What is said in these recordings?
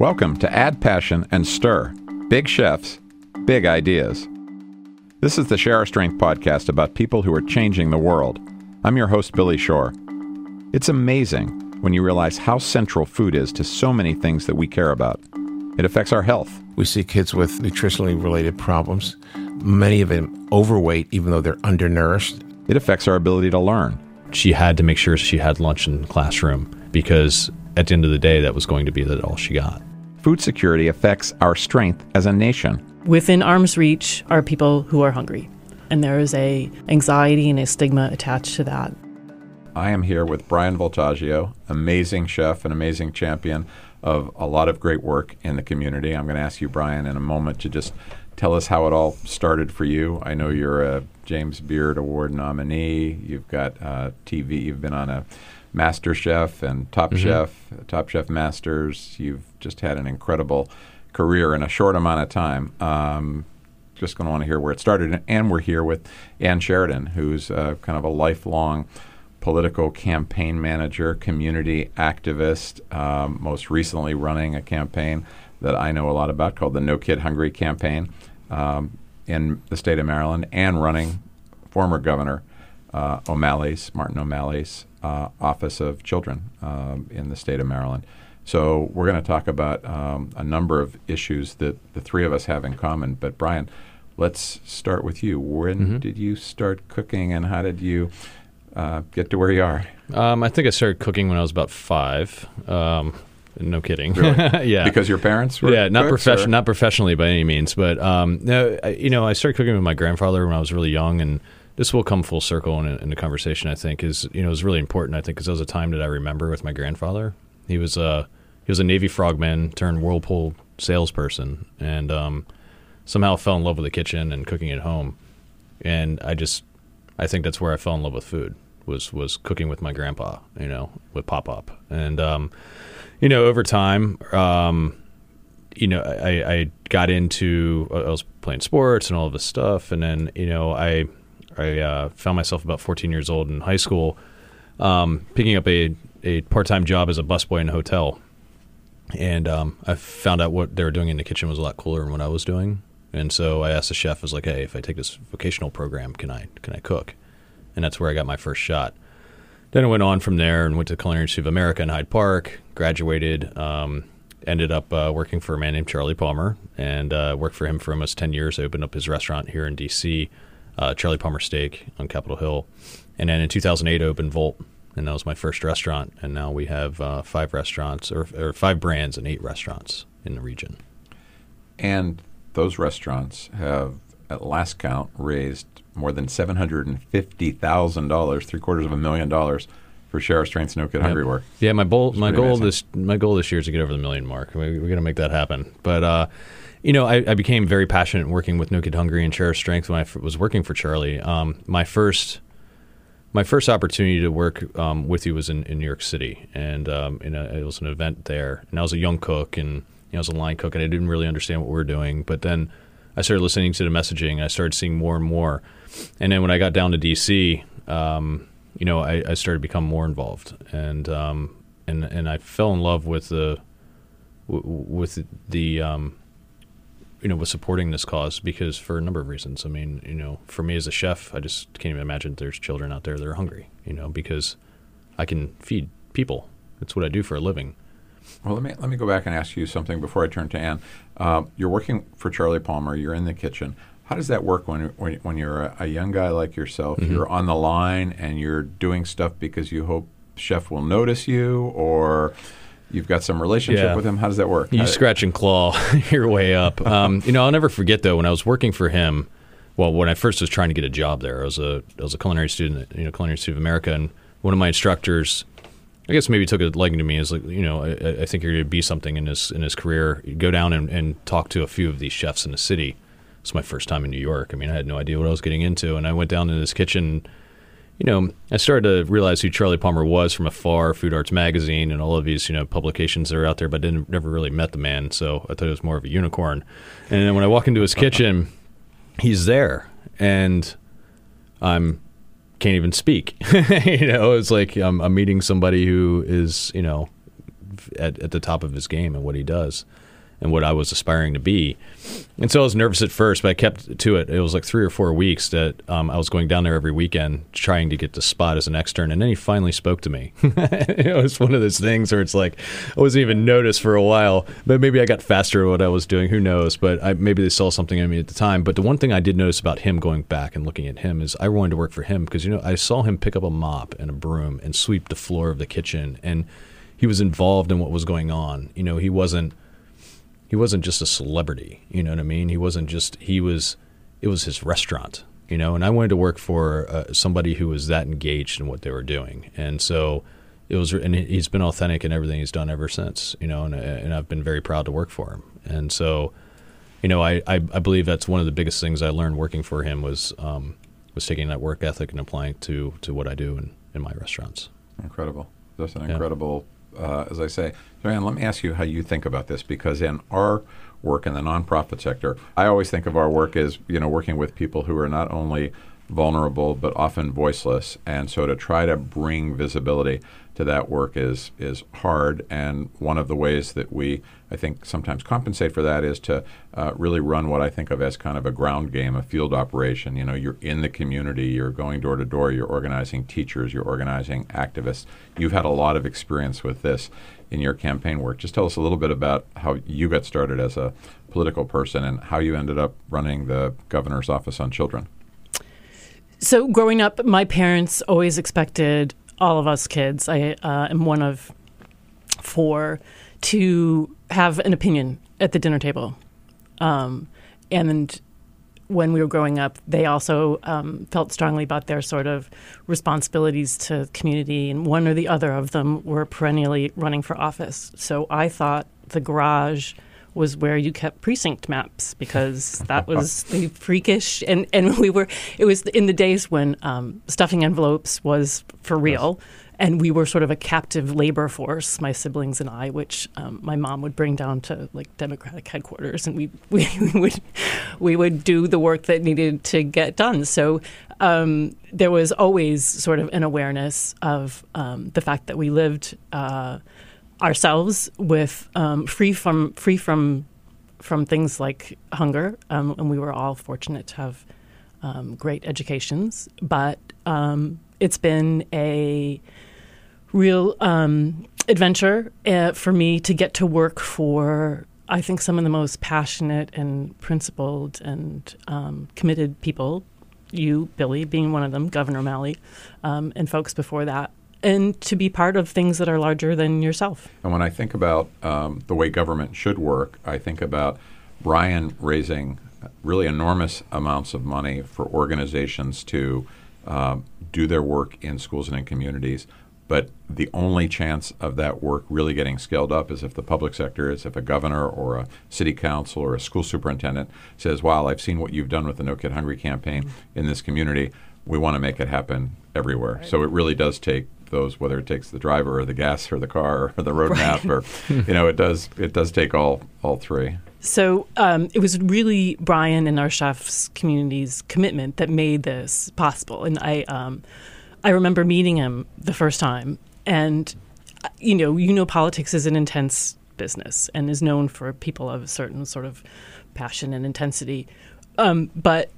Welcome to Add Passion and Stir, Big Chefs, Big Ideas. This is the Share Our Strength podcast about people who are changing the world. I'm your host, Billy Shore. It's amazing when you realize how central food is to so many things that we care about. It affects our health. We see kids with nutritionally related problems, many of them overweight, even though they're undernourished. It affects our ability to learn. She had to make sure she had lunch in the classroom because at the end of the day, that was going to be all she got. Food security affects our strength as a nation. Within arm's reach are people who are hungry, and there is a anxiety and a stigma attached to that. I am here with Bryan Voltaggio, amazing chef and amazing champion of a lot of great work in the community. I'm going to ask you, Bryan, in a moment to just tell us how it all started for you. I know you're a James Beard Award nominee. You've got TV. You've been on a Master Chef and Top Chef, Top Chef Masters. You've just had an incredible career in a short amount of time. Just going to want to hear where it started. And we're here with Anne Sheridan, who's kind of a lifelong political campaign manager, community activist, most recently running a campaign that I know a lot about called the No Kid Hungry campaign in the state of Maryland, and running former governor Martin O'Malley's Office of Children in the state of Maryland. So we're going to talk about a number of issues that the three of us have in common. But Bryan, let's start with you. When did you start cooking, and how did you get to where you are? I think I started cooking when I was about 5. No kidding. Really? Yeah. Because your parents were not professionally by any means, but I started cooking with my grandfather when I was really young, and this will come full circle in the conversation. I think is really important. I think because that was a time that I remember with my grandfather. He was a Navy frogman turned Whirlpool salesperson, and somehow fell in love with the kitchen and cooking at home. And I think that's where I fell in love with food, was cooking with my grandpa, with Pop-Pop. And, over time, I got into, I was playing sports and all of this stuff. And then, I found myself about 14 years old in high school, picking up a part-time job as a busboy in a hotel. And I found out what they were doing in the kitchen was a lot cooler than what I was doing. And so I asked the chef, I was like, hey, if I take this vocational program, can I cook? And that's where I got my first shot. Then I went on from there and went to the Culinary Institute of America in Hyde Park, graduated, ended up working for a man named Charlie Palmer, and worked for him for almost 10 years. I opened up his restaurant here in D.C., Charlie Palmer Steak on Capitol Hill. And then in 2008, I opened Volt, and that was my first restaurant. And now we have 5 restaurants, or 5 brands and 8 restaurants in the region. And those restaurants have, at last count, raised more than $750,000, $750,000 for Share Our Strength's No Kid Hungry work. Yeah, my goal this year is to get over the $1 million mark. We're going to make that happen. But I became very passionate working with No Kid Hungry and Share Our Strength when I was working for Charlie. My first opportunity to work with you was in New York City, and it was an event there. And I was a young cook, and I was a line cook, and I didn't really understand what we were doing. But then I started listening to the messaging. I started seeing more and more. And then when I got down to D.C., I started to become more involved. And and I fell in love with with supporting this cause, because for a number of reasons. I mean, for me as a chef, I just can't even imagine there's children out there that are hungry, because I can feed people. That's what I do for a living. Well, let me go back and ask you something before I turn to Anne. You're working for Charlie Palmer. You're in the kitchen. How does that work when you're a young guy like yourself? Mm-hmm. You're on the line and you're doing stuff because you hope chef will notice you, or you've got some relationship with him. How does that work? You scratch and claw your way up. I'll never forget, though, when I was working for him. Well, when I first was trying to get a job there, I was a culinary student at Culinary Institute of America, and one of my instructors, I guess, maybe took a liking to me. Is like, I think you're going to be something in this career. Go down and talk to a few of these chefs in the city. It's my first time in New York. I mean, I had no idea what I was getting into, and I went down to this kitchen. I started to realize who Charlie Palmer was from afar, Food Arts Magazine, and all of these publications that are out there. But never really met the man, so I thought it was more of a unicorn. And then when I walk into his kitchen, he's there, and I'm. Can't even speak. It's like I'm meeting somebody who is of at the top of his game and what he does and what I was aspiring to be. And so I was nervous at first, but I kept to it. It was like 3 or 4 weeks that I was going down there every weekend trying to get the spot as an extern. And then he finally spoke to me. It was one of those things where it's like, I wasn't even noticed for a while, but maybe I got faster at what I was doing. Who knows? But maybe they saw something in me at the time. But the one thing I did notice about him, going back and looking at him, is I wanted to work for him because, you know, I saw him pick up a mop and a broom and sweep the floor of the kitchen. And he was involved in what was going on. You know, he wasn't just a celebrity, you know what I mean? It was his restaurant, you know? And I wanted to work for somebody who was that engaged in what they were doing. And so and he's been authentic in everything he's done ever since, you know, and I've been very proud to work for him. And so, you know, I believe that's one of the biggest things I learned working for him was taking that work ethic and applying it to what I do in my restaurants. Incredible. That's an incredible... as I say, Diane, let me ask you how you think about this, because in our work in the nonprofit sector, I always think of our work as, you know, working with people who are not only vulnerable but often voiceless, and so to try to bring visibility to that work is hard. And one of the ways that we, I think, sometimes compensate for that is to really run what I think of as kind of a ground game, a field operation. You know, you're in the community, you're going door to door, you're organizing teachers, you're organizing activists. You've had a lot of experience with this in your campaign work. Just tell us a little bit about how you got started as a political person and how you ended up running the governor's office on children. So growing up, my parents always expected all of us kids, I am one of four, to have an opinion at the dinner table. And when we were growing up, they also felt strongly about their sort of responsibilities to community, and one or the other of them were perennially running for office. So I thought the garage was where you kept precinct maps, because that was the freakish, and we were, it was in the days when stuffing envelopes was for real, and we were sort of a captive labor force, my siblings and I, which my mom would bring down to like Democratic headquarters, and we would do the work that needed to get done. So there was always sort of an awareness of the fact that we lived ourselves with free from things like hunger, and we were all fortunate to have great educations. But it's been a real adventure for me to get to work for, I think, some of the most passionate and principled and committed people. You, Billy, being one of them, Governor O'Malley, and folks before that. And to be part of things that are larger than yourself. And when I think about the way government should work, I think about Bryan raising really enormous amounts of money for organizations to do their work in schools and in communities. But the only chance of that work really getting scaled up is if the public sector, is if a governor or a city council or a school superintendent says, wow, I've seen what you've done with the No Kid Hungry campaign in this community. We want to make it happen everywhere. Right. So it really does take those, whether it takes the driver or the gas or the car or the roadmap, or, you know, it does take all three. So it was really Bryan and our chef's community's commitment that made this possible. And I remember meeting him the first time, and you know, politics is an intense business and is known for people of a certain sort of passion and intensity, but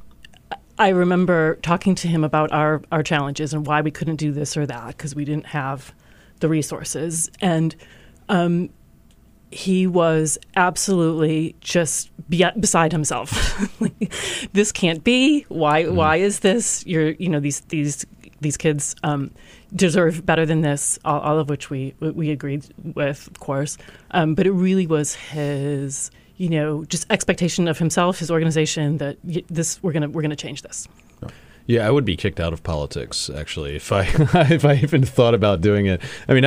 I remember talking to him about our challenges and why we couldn't do this or that because we didn't have the resources. And he was absolutely just beside himself. Like, this can't be. Why is this? These kids deserve better than this, all of which we agreed with, of course. But it really was his... you know, just expectation of himself, his organization, that we're gonna change this. Yeah, I would be kicked out of politics actually if I if I even thought about doing it. I mean,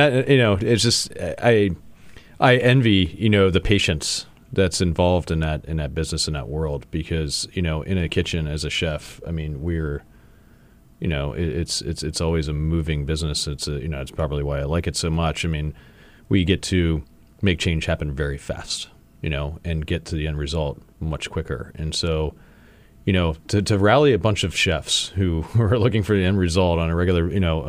I envy, you know, the patience that's involved in that business, in that world, because, you know, in a kitchen as a chef, I mean, we're, you know, it's always a moving business. It's probably why I like it so much. I mean, we get to make change happen very fast, you know, and get to the end result much quicker. And so, you know, to rally a bunch of chefs who are looking for the end result on a regular, you know,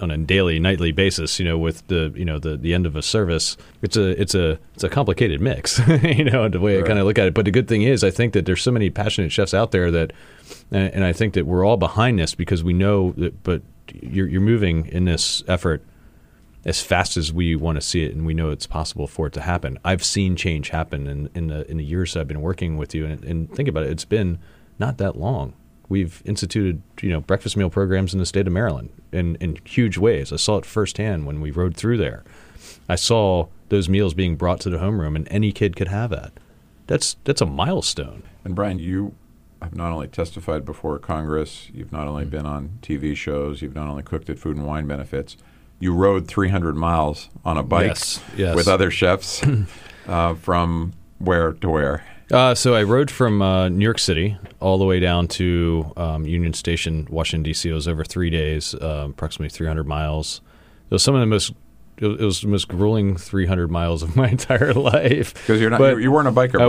on a daily, nightly basis, you know, with the, you know, the end of a service, it's a complicated mix, you know, the way I kind of look at it. But the good thing is, I think that there's so many passionate chefs out there that, and I think that we're all behind this because we know that, but you're moving in this effort as fast as we want to see it, and we know it's possible for it to happen. I've seen change happen in the years I've been working with you, and think about it, it's been not that long. We've instituted, you know, breakfast meal programs in the state of Maryland in huge ways. I saw it firsthand when we rode through there. I saw those meals being brought to the homeroom, and any kid could have that. That's a milestone. And Bryan, you have not only testified before Congress, you've not only been on TV shows, you've not only cooked at Food and Wine Benefits, you rode 300 miles on a bike with other chefs from where to where? So I rode from New York City all the way down to Union Station, Washington, D.C. It was over 3 days, approximately 300 miles. It was the most grueling 300 miles of my entire life. Because you weren't a biker before.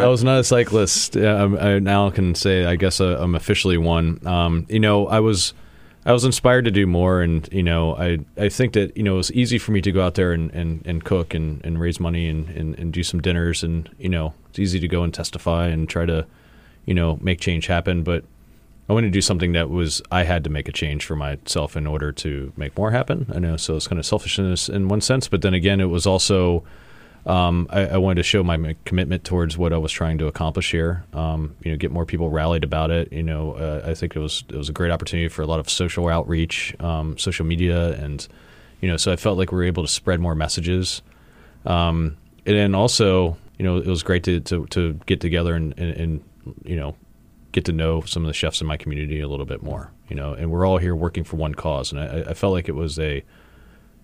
I was not a cyclist. I now can say, I guess, I'm officially one. You know, I was inspired to do more, and, you know, I think that, you know, it was easy for me to go out there and cook and raise money and do some dinners, and, you know, it's easy to go and testify and try to, you know, make change happen. But I wanted to do something that was, I had to make a change for myself in order to make more happen. I know, so it's kind of selfishness in one sense, but then again, it was also, I wanted to show my commitment towards what I was trying to accomplish here. You know, get more people rallied about it. You know, I think it was a great opportunity for a lot of social outreach, social media, and, you know, so I felt like we were able to spread more messages. And then also, you know, it was great to get together and you know, get to know some of the chefs in my community a little bit more. You know, and we're all here working for one cause, and I felt like it was a,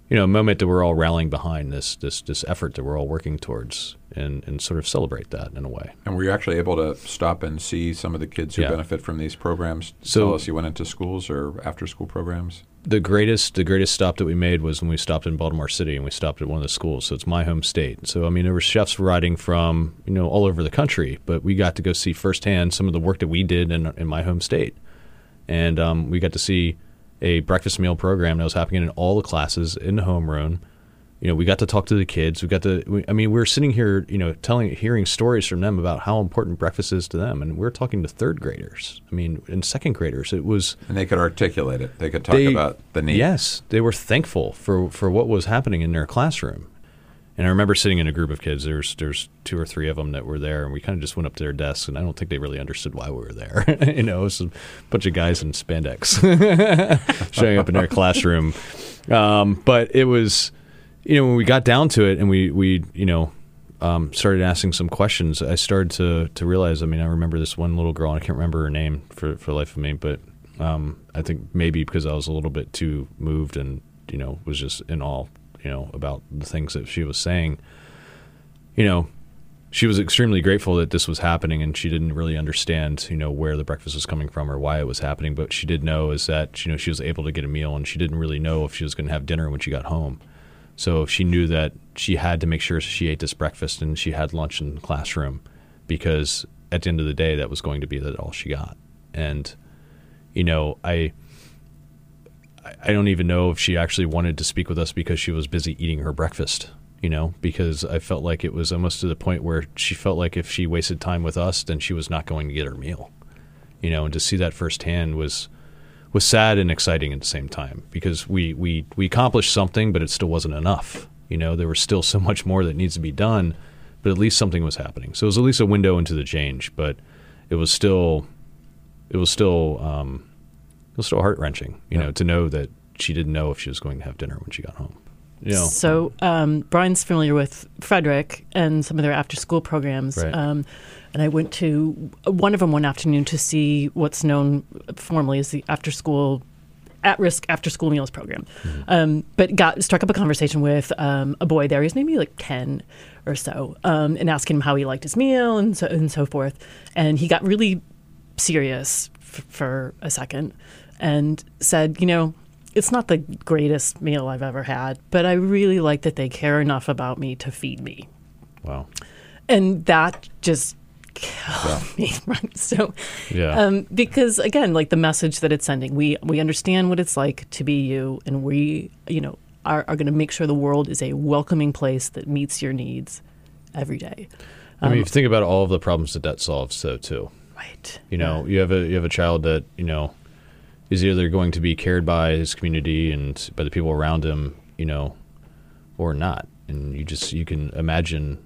you know, a moment that we're all rallying behind this effort that we're all working towards, and sort of celebrate that in a way. And were you actually able to stop and see some of the kids who benefit from these programs? So, tell us, you went into schools or after-school programs? The greatest stop that we made was when we stopped in Baltimore City, and we stopped at one of the schools. So it's my home state. So, I mean, there were chefs riding from, you know, all over the country, but we got to go see firsthand some of the work that we did in my home state. And we got to see a breakfast meal program that was happening in all the classes in the homeroom. You know, we got to talk to the kids. We were sitting here, you know, hearing stories from them about how important breakfast is to them. And we're talking to third graders. I mean, and second graders, it was. And they could articulate it. They could talk about the need. Yes. They were thankful for what was happening in their classroom. And I remember sitting in a group of kids, there's two or three of them that were there, and we kind of just went up to their desks, and I don't think they really understood why we were there. You know, it was a bunch of guys in spandex showing up in their classroom. But it was, you know, when we got down to it and we you know, started asking some questions, I started to realize, I mean, I remember this one little girl, and I can't remember her name for the life of me, but I think maybe because I was a little bit too moved and, you know, was just in awe, you know, about the things that she was saying. You know, she was extremely grateful that this was happening, and she didn't really understand, you know, where the breakfast was coming from or why it was happening. But she did know is that, you know, she was able to get a meal, and she didn't really know if she was going to have dinner when she got home. So she knew that she had to make sure she ate this breakfast and she had lunch in the classroom, because at the end of the day, that was going to be that all she got. And, you know, I don't even know if she actually wanted to speak with us because she was busy eating her breakfast, you know, because I felt like it was almost to the point where she felt like if she wasted time with us, then she was not going to get her meal, you know. And to see that firsthand was sad and exciting at the same time, because we accomplished something, but it still wasn't enough. You know, there was still so much more that needs to be done, but at least something was happening. So it was at least a window into the change, but it was still heart-wrenching, you know, to know that she didn't know if she was going to have dinner when she got home. You know, so Bryan's familiar with Frederick and some of their after-school programs. Right. And I went to one of them one afternoon to see what's known formally as the after-school, at-risk after-school meals program. Mm-hmm. But struck up a conversation with a boy there. He's maybe like 10 or so, and asking him how he liked his meal and so forth. And he got really serious for a second, and said, you know, it's not the greatest meal I've ever had, but I really like that they care enough about me to feed me. Wow. And that just kill me, right? So, yeah. Because again, like the message that it's sending, we understand what it's like to be you, and we, you know, are going to make sure the world is a welcoming place that meets your needs every day. I mean, if you think about all of the problems that that solves, though, too. Right. You know, yeah. you have a child that, you know, is either going to be cared by his community and by the people around him, you know, or not. And you can imagine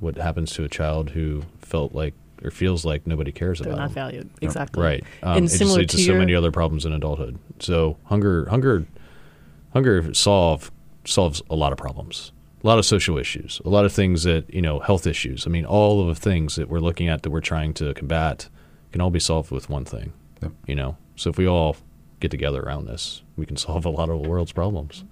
what happens to a child who felt like or feels like nobody cares about them. They're not valued. Exactly. Right. And similar to so many other problems in adulthood. So hunger solves a lot of problems, a lot of social issues, a lot of things that, you know, health issues. I mean, all of the things that we're looking at that we're trying to combat can all be solved with one thing, yep. You know. So if we all get together around this, we can solve a lot of the world's problems.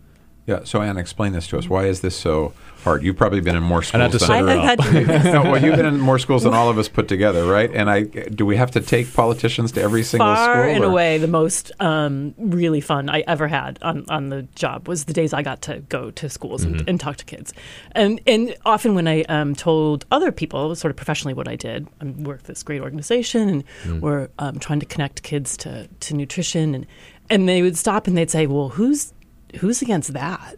Yeah. So Anne, explain this to us. Why is this so hard? You've probably been in more schools well, you've been in more schools than all of us put together, right? And do we have to take politicians to every single school? Far and away, the most really fun I ever had on the job was the days I got to go to schools mm-hmm. and talk to kids. And often when I told other people sort of professionally what I did, I work at this great organization and mm-hmm. we're trying to connect kids to nutrition. And they would stop and they'd say, well, who's against that?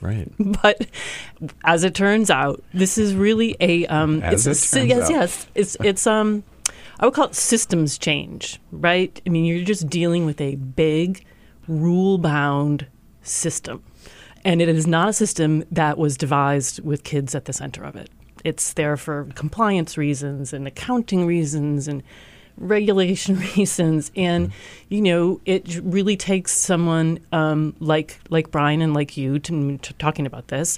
Right. But as it turns out, this is really a I would call it systems change, right? I mean, you're just dealing with a big rule-bound system. And it is not a system that was devised with kids at the center of it. It's there for compliance reasons and accounting reasons and regulation reasons, and mm-hmm. you know, it really takes someone like Bryan and like you to talking about this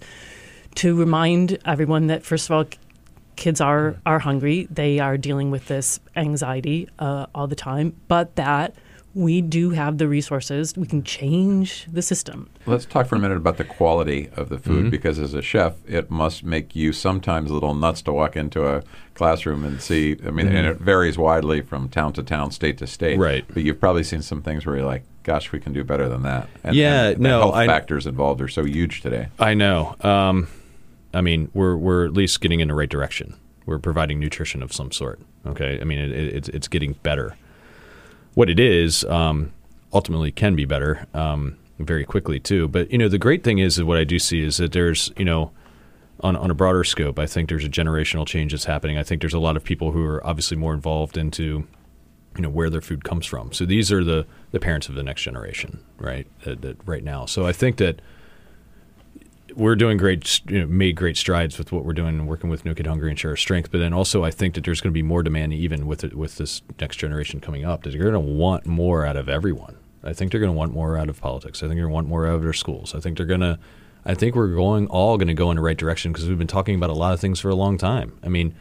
to remind everyone that first of all, kids are hungry. They are dealing with this anxiety all the time, but that we do have the resources. We can change the system. Let's talk for a minute about the quality of the food, mm-hmm. because as a chef, it must make you sometimes a little nuts to walk into a classroom and see. I mean, mm-hmm. and it varies widely from town to town, state to state. Right. But you've probably seen some things where you're like, gosh, we can do better than that. And, yeah, and no. The health factors involved are so huge today. I know. I mean, we're at least getting in the right direction. We're providing nutrition of some sort. Okay. I mean, it's getting better. What it is ultimately can be better very quickly too. But, you know, the great thing is that what I do see is that there's, you know, on a broader scope, I think there's a generational change that's happening. I think there's a lot of people who are obviously more involved into, you know, where their food comes from. So these are the parents of the next generation, right, that right now. So I think that we're doing great, you know, made great strides with what we're doing and working with No Kid Hungry and Share Our Strength. But then also I think that there's going to be more demand even with this next generation coming up, that they're going to want more out of everyone. I think they're going to want more out of politics. I think they're going to want more out of their schools. I think we're all going to go in the right direction, because we've been talking about a lot of things for a long time. I mean,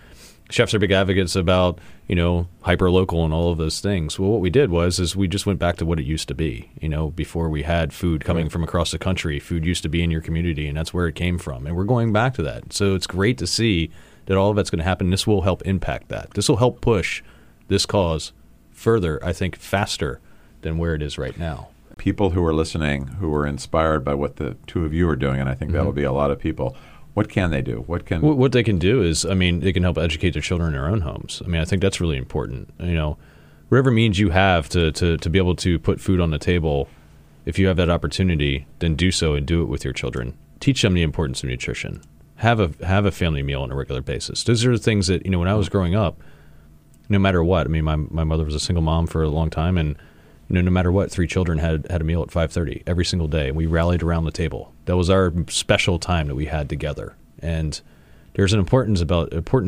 chefs are big advocates about, you know, hyper-local and all of those things. Well, what we did was we just went back to what it used to be. You know, before we had food coming right. from across the country, food used to be in your community, and that's where it came from. And we're going back to that. So it's great to see that all of that's going to happen. This will help impact that. This will help push this cause further, I think, faster than where it is right now. People who are listening, who are inspired by what the two of you are doing, and I think mm-hmm. that'll be a lot of people, what can they do? What they can do is, I mean, they can help educate their children in their own homes. I mean, I think that's really important. You know, whatever means you have to be able to put food on the table, if you have that opportunity, then do so, and do it with your children. Teach them the importance of nutrition. Have a family meal on a regular basis. Those are the things that, you know, when I was growing up, no matter what, I mean, my mother was a single mom for a long time, and you know, no matter what, 3 children had a meal at 5:30 every single day. We rallied around the table. That was our special time that we had together. And there's an important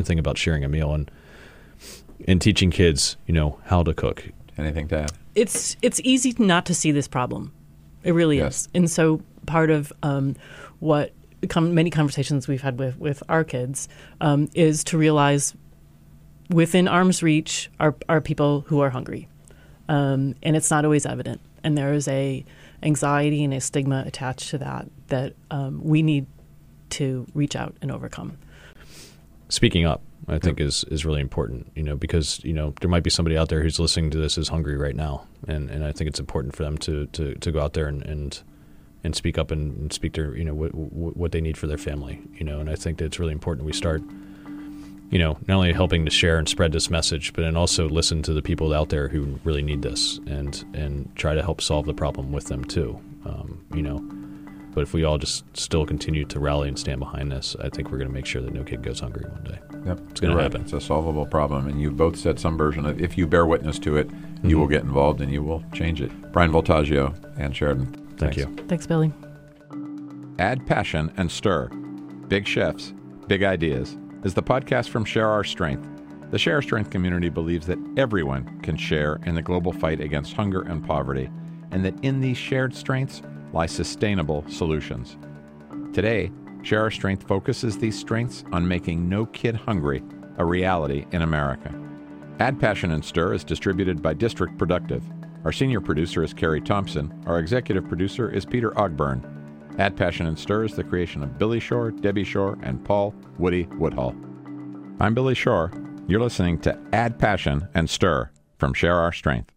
thing about sharing a meal and teaching kids, you know, how to cook. Anything to add? It's easy not to see this problem. It really is. And so part of what many conversations we've had with our kids is to realize within arm's reach are people who are hungry. And it's not always evident. And there is a anxiety and a stigma attached to that we need to reach out and overcome. Speaking up, I think, is really important, you know, because, you know, there might be somebody out there who's listening to this is hungry right now. And I think it's important for them to go out there and speak up and speak to, you know, what they need for their family, you know. And I think that it's really important we start you know, not only helping to share and spread this message, but then also listen to the people out there who really need this and try to help solve the problem with them too, you know. But if we all just still continue to rally and stand behind this, I think we're going to make sure that no kid goes hungry one day. Yep, it's going to happen. It's a solvable problem, and you've both said some version of, if you bear witness to it, mm-hmm. you will get involved and you will change it. Bryan Voltaggio, Anne Sheridan. Thank you. Thanks, Billy. Add Passion and Stir. Big Chefs, Big Ideas is the podcast from Share Our Strength. The Share Our Strength community believes that everyone can share in the global fight against hunger and poverty, and that in these shared strengths lie sustainable solutions. Today, Share Our Strength focuses these strengths on making No Kid Hungry a reality in America. Add Passion and Stir is distributed by District Productive. Our senior producer is Carrie Thompson. Our executive producer is Peter Ogburn. Add Passion and Stir is the creation of Billy Shore, Debbie Shore, and Paul Woody Woodhall. I'm Billy Shore. You're listening to Add Passion and Stir from Share Our Strength.